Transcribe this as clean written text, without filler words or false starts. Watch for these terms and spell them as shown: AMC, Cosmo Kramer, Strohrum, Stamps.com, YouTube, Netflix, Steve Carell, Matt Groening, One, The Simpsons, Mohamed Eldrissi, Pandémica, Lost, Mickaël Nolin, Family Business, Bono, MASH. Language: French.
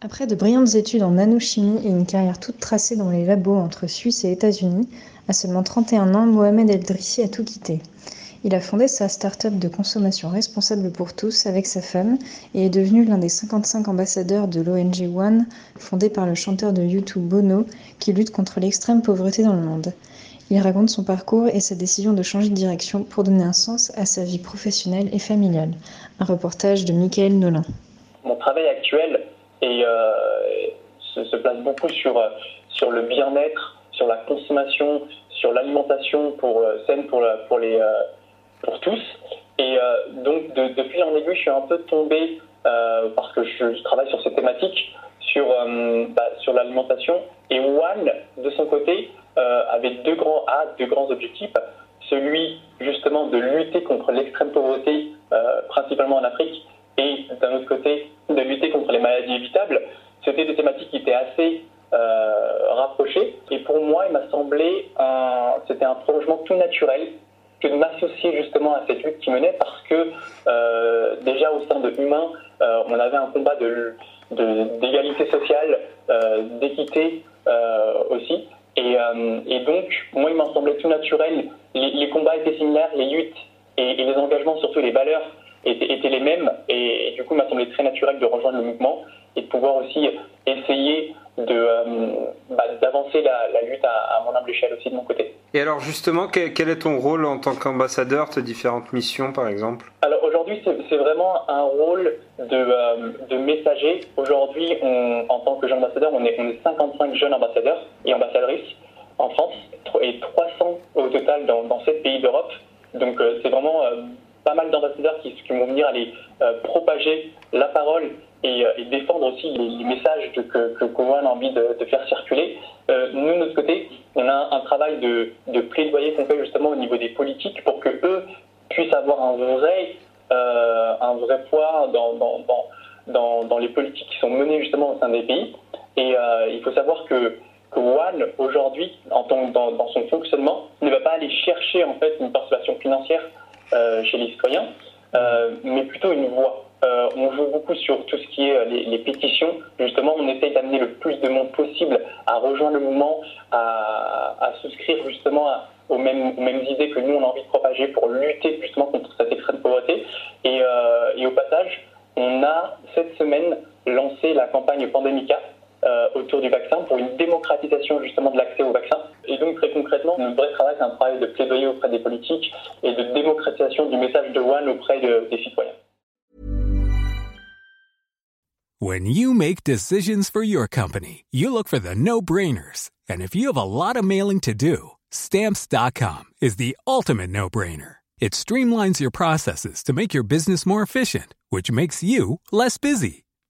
Après de brillantes études en nanochimie et une carrière toute tracée dans les labos entre Suisse et États-Unis, à seulement 31 ans, Mohamed Eldrissi a tout quitté. Il a fondé sa start-up de consommation responsable pour tous avec sa femme et est devenu l'un des 55 ambassadeurs de l'ONG One, fondée par le chanteur de YouTube Bono, qui lutte contre l'extrême pauvreté dans le monde. Il raconte son parcours et sa décision de changer de direction pour donner un sens à sa vie professionnelle et familiale. Un reportage de Mickaël Nolin. Mon travail actuel se place beaucoup sur le bien-être, sur la consommation, sur l'alimentation saine pour tous. Et donc, depuis l'an début, je suis un peu tombé, parce que je travaille sur ces thématiques, sur l'alimentation. Et One, de son côté, avait deux grands objectifs. Celui, justement, de lutter contre l'extrême pauvreté, principalement en Afrique, et d'un autre côté, de lutter contre les maladies évitables. C'était des thématiques qui étaient assez rapprochées. Et pour moi, il m'a semblé c'était un prolongement tout naturel que de m'associer justement à cette lutte qui menait, parce que déjà au sein de Humain, on avait un combat d'égalité sociale, d'équité aussi. Et donc, moi, il m'a semblé tout naturel. Les combats étaient similaires, les luttes et les engagements, surtout les valeurs, étaient les mêmes, et du coup il m'a semblé très naturel de rejoindre le mouvement et de pouvoir aussi essayer d'avancer la lutte à mon humble échelle aussi de mon côté. Et alors justement, quel est ton rôle en tant qu'ambassadeur, tes différentes missions par exemple? Alors aujourd'hui c'est vraiment un rôle de messager. Aujourd'hui en tant que jeune ambassadeur, on est 55 jeunes ambassadeurs et ambassadrices en France et 300 au total dans 7 pays d'Europe. Donc c'est vraiment... pas mal d'ambassadeurs qui vont venir aller propager la parole et défendre aussi les messages que One a envie de faire circuler. Nous, de notre côté, on a un travail de plaidoyer qu'on fait justement au niveau des politiques pour que eux puissent avoir un vrai poids dans les politiques qui sont menées justement au sein des pays. Et il faut savoir que One, aujourd'hui, dans son fonctionnement, ne va pas aller chercher en fait une participation financière chez les citoyens, mais plutôt une voix. On joue beaucoup sur tout ce qui est les pétitions. Justement, on essaye d'amener le plus de monde possible à rejoindre le mouvement, à souscrire justement aux mêmes idées que nous, on a envie de propager pour lutter justement contre cette extrême pauvreté. Et au passage, on a cette semaine lancé la campagne Pandémica autour du vaccin pour une démocratisation justement de l'accès au vaccin. Et donc très concrètement, notre vrai travail, c'est un travail de plaidoyer auprès des politiques et de démocratisation du message de One auprès des citoyens. When you make decisions for your company, you look for the no-brainers. And if you have a lot of mailing to do, Stamps.com is the ultimate no-brainer. It streamlines your processes to make your business more efficient, which makes you less busy.